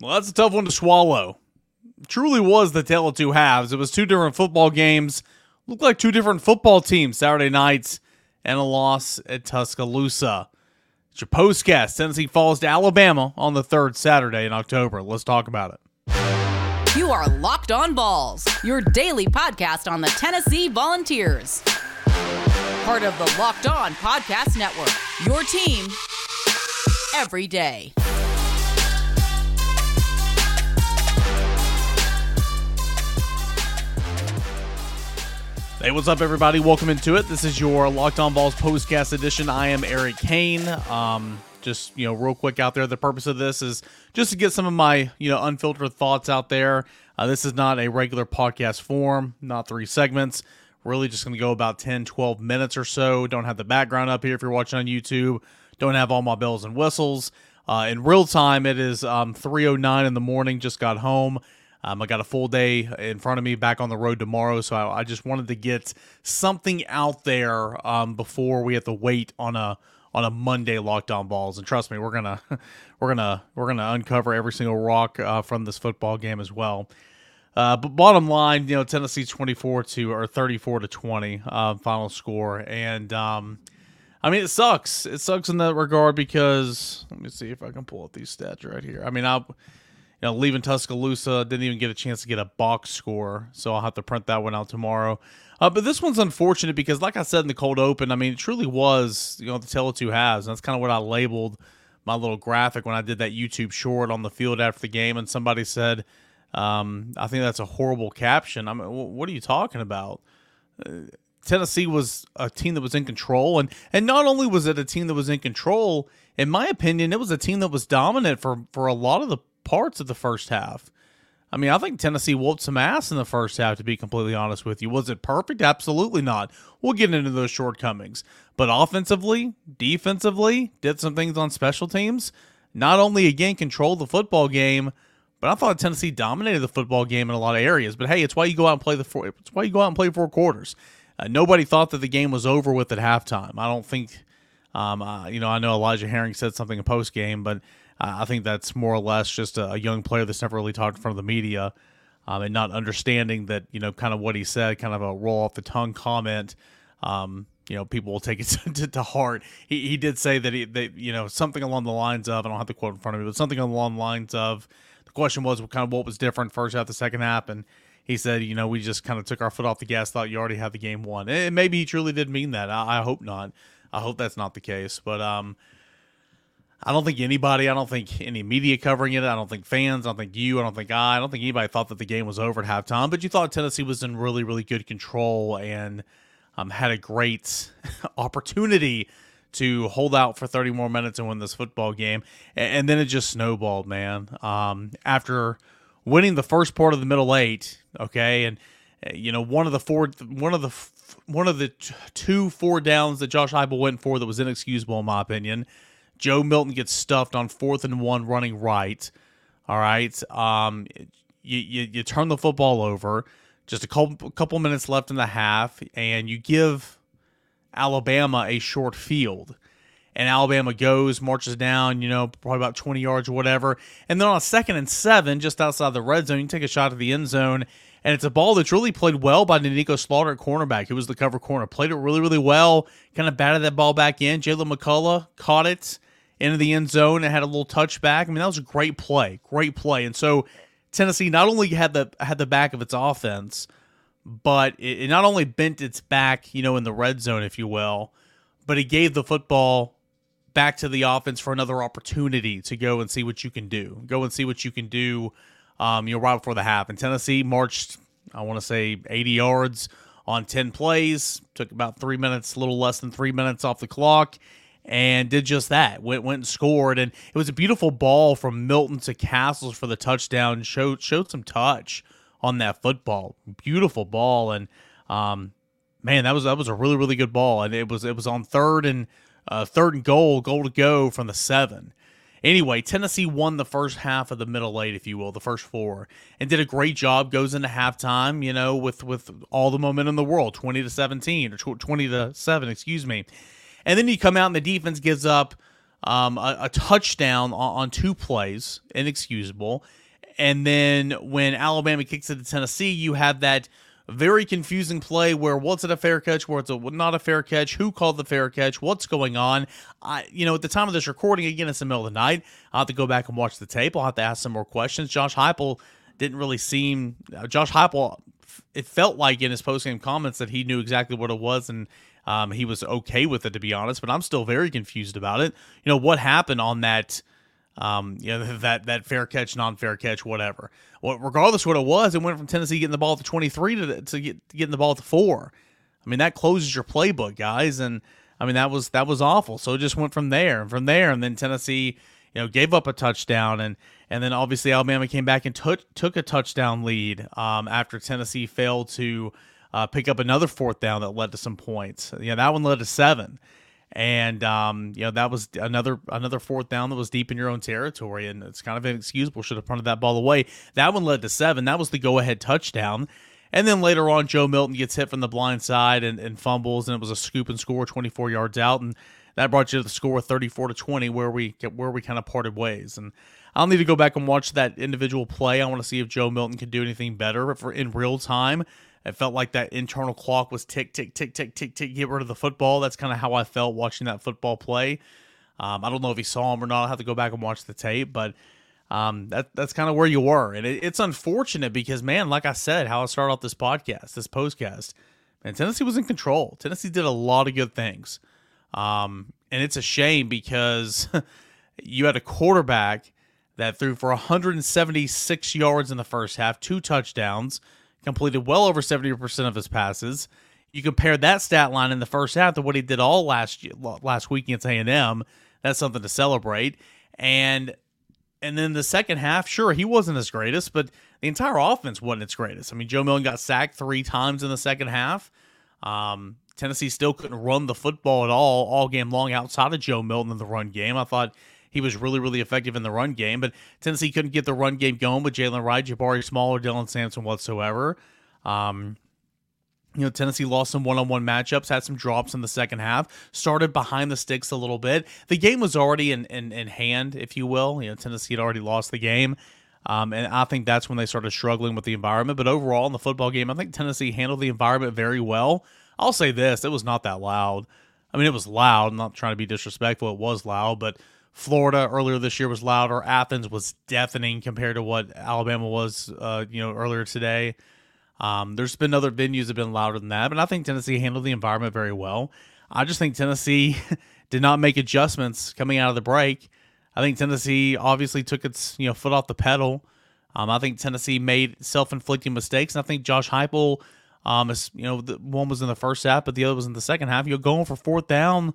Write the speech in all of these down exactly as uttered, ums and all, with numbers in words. Well, that's a tough one to swallow. It truly was the tale of two halves. It was two different football games. Looked like two different football teams Saturday nights, and a loss at Tuscaloosa. It's your postcast. Tennessee falls to Alabama on the third Saturday in October. Let's talk about it. You are Locked On Vols, your daily podcast on the Tennessee Volunteers. Part of the Locked On Podcast Network, your team every day. Hey, what's up, everybody? Welcome into it. This is your Locked On Vols postcast edition. I am Eric Cian. Um, just, you know, real quick out there, the purpose of this is just to get some of my, you know, unfiltered thoughts out there. Uh, this is not a regular podcast form, not three segments. Really just going to go about ten, twelve minutes or so. Don't have the background up here if you're watching on YouTube. Don't have all my bells and whistles. Uh, in real time, it is um, three oh nine in the morning. Just got home. Um, I got a full day in front of me, back on the road tomorrow, so I, I just wanted to get something out there um, before we have to wait on a on a Monday Locked On Vols. And trust me, we're gonna we're gonna we're gonna uncover every single rock uh, from this football game as well. Uh, but bottom line, you know, Tennessee twenty-four to or thirty-four to twenty uh, final score, and um, I mean it sucks. It sucks in that regard because let me see if I can pull up these stats right here. I mean I. You know, leaving Tuscaloosa, didn't even get a chance to get a box score, so I'll have to print that one out tomorrow. Uh, but this one's unfortunate because, like I said in the cold open, I mean, it truly was, you know, the tale of two halves. And that's kind of what I labeled my little graphic when I did that YouTube short on the field after the game, and somebody said, um, I think that's a horrible caption. I mean, what are you talking about? Uh, Tennessee was a team that was in control, and and not only was it a team that was in control, in my opinion, it was a team that was dominant for, for a lot of the parts of the first half. I mean, I think Tennessee whooped some ass in the first half, to be completely honest with you. Was it perfect? Absolutely not. We'll get into those shortcomings. But offensively, defensively, did some things on special teams. Not only, again, controlled the football game, but I thought Tennessee dominated the football game in a lot of areas. But hey, it's why you go out and play the four, it's why you go out and play four quarters. Uh, nobody thought that the game was over with at halftime. I don't think, um, uh, you know, I know Elijah Herring said something in postgame, but I think that's more or less just a young player that's never really talked in front of the media um, and not understanding that, you know, kind of what he said, kind of a roll-off-the-tongue comment. Um, you know, people will take it to, to heart. He he did say that, he that, you know, something along the lines of, I don't have the quote in front of me, but something along the lines of, the question was what kind of what was different first half, the second half, and he said, you know, we just kind of took our foot off the gas, thought you already had the game won. And maybe he truly did mean that. I, I hope not. I hope that's not the case. But, um, I don't think anybody, I don't think any media covering it, I don't think fans, I don't think you, I don't think I, I don't think anybody thought that the game was over at halftime, but you thought Tennessee was in really, really good control and um, had a great opportunity to hold out for thirty more minutes and win this football game, and, and then it just snowballed, man. Um, after winning the first part of the middle eight, okay, and uh, you know, one of the four, one of the, one of the t- two four downs that Josh Heupel went for that was inexcusable in my opinion, Joe Milton gets stuffed on fourth and one running right. All right. Um, you, you, you turn the football over. Just a couple, couple minutes left in the half, and you give Alabama a short field. And Alabama goes, marches down, you know, probably about twenty yards or whatever. And then on a second and seven, just outside the red zone, you take a shot to the end zone, and it's a ball that's really played well by Nico Slaughter at cornerback, who was the cover corner. Played it really, really well. Kind of batted that ball back in. Jalen McCullough caught it into the end zone and had a little touchback. I mean, that was a great play, great play. And so Tennessee not only had the had the back of its offense, but it, it not only bent its back, you know, in the red zone, if you will, but it gave the football back to the offense for another opportunity to go and see what you can do. Go and see what you can do, um, you know, right before the half. And Tennessee marched, I want to say, eighty yards on ten plays. Took about three minutes, a little less than three minutes off the clock. And did just that. Went went and scored, and it was a beautiful ball from Milton to Castles for the touchdown. Showed showed some touch on that football. Beautiful ball, and um, man, that was that was a really really good ball. And it was it was on third and uh, third and goal, goal to go from the seven. Anyway, Tennessee won the first half of the middle eight, if you will, the first four, and did a great job. Goes into halftime, you know, with with all the momentum in the world, twenty to seventeen or twenty to seven, excuse me. And then you come out and the defense gives up um, a, a touchdown on, on two plays, inexcusable. And then when Alabama kicks it to Tennessee, you have that very confusing play where what's it a fair catch, where it's a, not a fair catch, who called the fair catch, what's going on. I, you know, at the time of this recording, again, it's the middle of the night. I'll have to go back and watch the tape. I'll have to ask some more questions. Josh Heupel didn't really seem uh, Josh Heupel, it felt like in his postgame comments that he knew exactly what it was, and um, he was okay with it, to be honest, but I'm still very confused about it. You know, what happened on that Um, you know, that, that fair catch, non-fair catch, whatever. Well, regardless of what it was, it went from Tennessee getting the ball at the twenty-three to, the, to get, getting the ball at the four. I mean, that closes your playbook, guys. And I mean, that was, that was awful. So it just went from there and from there. And then Tennessee, you know, gave up a touchdown. And, and then obviously Alabama came back and took, took a touchdown lead um, after Tennessee failed to uh, pick up another fourth down that led to some points. Yeah, you know, that one led to seven. And, um, you know, that was another another fourth down that was deep in your own territory, and it's kind of inexcusable. Should have punted that ball away. That one led to seven. That was the go-ahead touchdown. And then later on, Joe Milton gets hit from the blind side and, and fumbles, and it was a scoop and score twenty-four yards out, and that brought you to the score thirty-four to twenty where we where we kind of parted ways. And I'll need to go back and watch that individual play. I want to see if Joe Milton could do anything better for in real time. It felt like that internal clock was tick, tick, tick, tick, tick, tick, get rid of the football. That's kind of how I felt watching that football play. Um, I don't know if he saw him or not. I'll have to go back and watch the tape, but um, that, that's kind of where you were. And it, it's unfortunate because, man, like I said, how I started off this podcast, this postcast, man, Tennessee was in control. Tennessee did a lot of good things. Um, and it's a shame because you had a quarterback that threw for one hundred seventy-six yards in the first half, two touchdowns, completed well over seventy percent of his passes. You compare that stat line in the first half to what he did all last year, last week against A and M. That's something to celebrate. And and then the second half, sure, he wasn't his greatest, but the entire offense wasn't its greatest. I mean, Joe Milton got sacked three times in the second half. Um, Tennessee still couldn't run the football at all, all game long outside of Joe Milton in the run game. I thought he was really, really effective in the run game, but Tennessee couldn't get the run game going with Jalen Wright, Jabari Small, or Dylan Sampson whatsoever. Um, you know, Tennessee lost some one-on-one matchups, had some drops in the second half, started behind the sticks a little bit. The game was already in in, in hand, if you will. You know, Tennessee had already lost the game, um, and I think that's when they started struggling with the environment. But overall, in the football game, I think Tennessee handled the environment very well. I'll say this, it was not that loud. I mean, it was loud. I'm not trying to be disrespectful. It was loud, but Florida earlier this year was louder. Athens was deafening compared to what Alabama was, uh, you know, earlier today. Um, there's been other venues that have been louder than that, but I think Tennessee handled the environment very well. I just think Tennessee did not make adjustments coming out of the break. I think Tennessee obviously took its you know foot off the pedal. Um, I think Tennessee made self-inflicting mistakes, and I think Josh Heupel, um, is, you know, the one was in the first half, but the other was in the second half. You're going for fourth down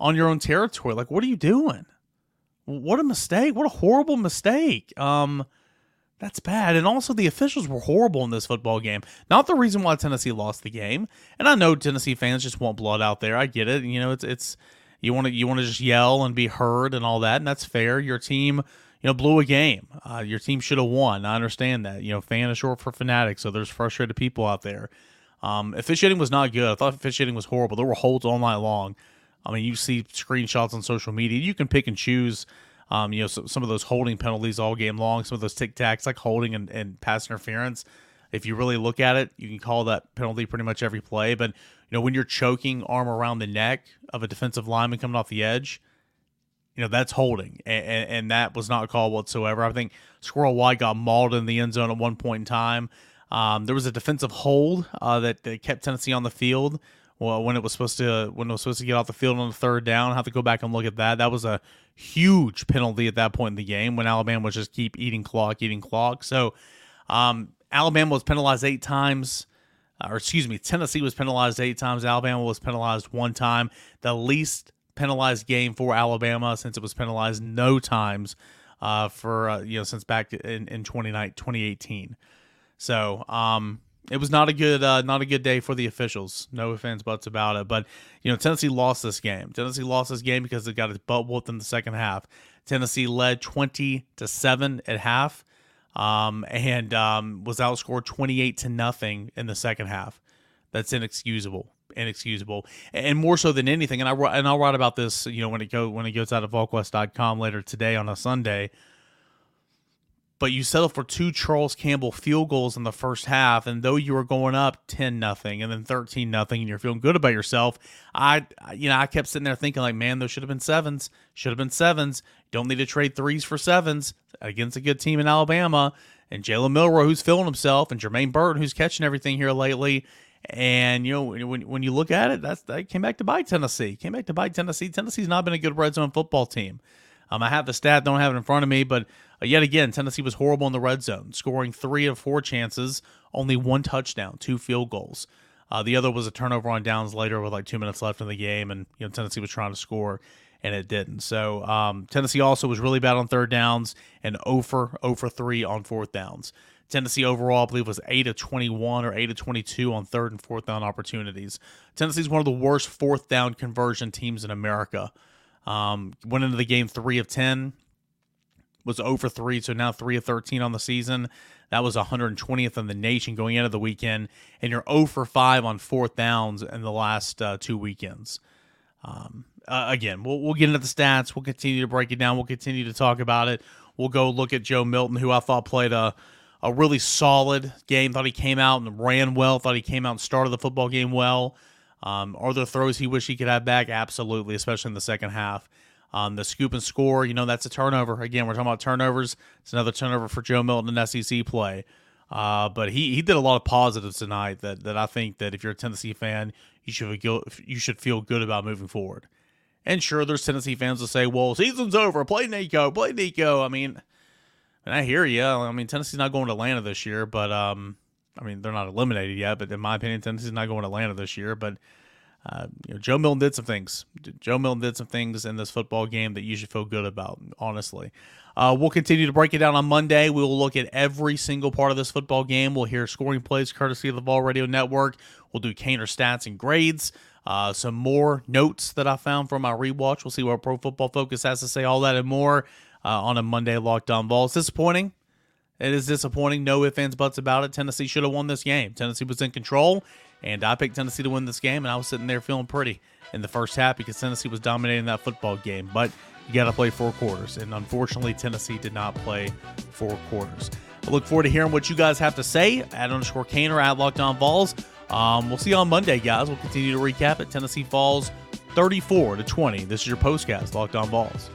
on your own territory. Like, what are you doing? What a mistake. What a horrible mistake. Um, that's bad. And also the officials were horrible in this football game. Not the reason why Tennessee lost the game. And I know Tennessee fans just want blood out there. I get it. You know, it's it's you want to you want to just yell and be heard and all that, and that's fair. Your team, you know, blew a game. Uh, your team should have won. I understand that. You know, fan is short for fanatic, so there's frustrated people out there. Um, officiating was not good. I thought officiating was horrible. There were holds all night long. I mean, you see screenshots on social media. You can pick and choose, um, you know, so, some of those holding penalties all game long, some of those tic-tacs like holding and, and pass interference. If you really look at it, you can call that penalty pretty much every play. But, you know, when you're choking arm around the neck of a defensive lineman coming off the edge, you know, that's holding. And, and, and that was not called whatsoever. I think Squirrel White got mauled in the end zone at one point in time. Um, there was a defensive hold uh, that, that kept Tennessee on the field. Well, when it was supposed to, when it was supposed to get off the field on the third down, I have to go back and look at that. That was a huge penalty at that point in the game when Alabama was just keep eating clock, eating clock. So um, Alabama was penalized eight times, or excuse me, Tennessee was penalized eight times. Alabama was penalized one time. The least penalized game for Alabama since it was penalized no times uh, for uh, you know since back in in twenty eighteen. So. Um, It was not a good, uh, not a good day for the officials. No ifs, ands, buts about it. But you know, Tennessee lost this game. Tennessee lost this game because they got its butt whooped in the second half. Tennessee led twenty to seven at half, um, and um, was outscored twenty-eight to nothing in the second half. That's inexcusable. inexcusable, and more so than anything. And I and I'll write about this, you know, when it go when it goes out of VolQuest dot com later today on a Sunday. But you settle for two Charles Campbell field goals in the first half, and though you were going up ten nothing and then thirteen nothing, and you're feeling good about yourself, I, you know, I kept sitting there thinking like, man, those should have been sevens, should have been sevens. Don't need to trade threes for sevens against a good team in Alabama, and Jalen Milroy, who's feeling himself, and Jermaine Burton, who's catching everything here lately. And you know, when when you look at it, that's that came back to bite Tennessee. Came back to bite Tennessee. Tennessee's not been a good red zone football team. Um, I have the stat, don't have it in front of me, but uh, yet again, Tennessee was horrible in the red zone, scoring three of four chances, only one touchdown, two field goals. Uh, the other was a turnover on downs later with like two minutes left in the game, and you know Tennessee was trying to score, and it didn't. So um, Tennessee also was really bad on third downs and zero for three on fourth downs. Tennessee overall, I believe, was eight of twenty-one or eight of twenty-two on third and fourth down opportunities. Tennessee's one of the worst fourth down conversion teams in America. Um, went into the game three of ten, was zero for three, so now three of thirteen on the season. That was one hundred twentieth in the nation going into the weekend, and you're zero for five on fourth downs in the last uh, two weekends. Um, uh, again, we'll, we'll get into the stats. We'll continue to break it down. We'll continue to talk about it. We'll go look at Joe Milton, who I thought played a, a really solid game. Thought he came out and ran well. Thought he came out and started the football game well. Um, are there throws he wished he could have back? Absolutely, especially in the second half. Um, the scoop and score, you know, that's a turnover. Again, we're talking about turnovers. It's another turnover for Joe Milton in S E C play. Uh, but he he did a lot of positives tonight that that I think that if you're a Tennessee fan, you should you should feel good about moving forward. And sure, there's Tennessee fans that say, well, season's over. Play Nico. Play Nico. I mean, and I hear you. I mean, Tennessee's not going to Atlanta this year, but um. I mean, they're not eliminated yet, but in my opinion, Tennessee's not going to Atlanta this year. But uh, you know, Joe Milton did some things. Joe Milton did some things in this football game that you should feel good about, honestly. Uh, we'll continue to break it down on Monday. We will look at every single part of this football game. We'll hear scoring plays courtesy of the Vol Radio Network. We'll do Caner stats and grades. Uh, some more notes that I found from my rewatch. We'll see what Pro Football Focus has to say, all that and more uh, on a Monday Locked On Vols. Disappointing. It is disappointing. No ifs, ands, buts about it. Tennessee should have won this game. Tennessee was in control, and I picked Tennessee to win this game, and I was sitting there feeling pretty in the first half because Tennessee was dominating that football game. But you got to play four quarters, and unfortunately, Tennessee did not play four quarters. I look forward to hearing what you guys have to say at underscore Caner, at Locked On Vols. Um, we'll see you on Monday, guys. We'll continue to recap at Tennessee falls thirty-four to twenty. This is your postcast, Locked On Vols.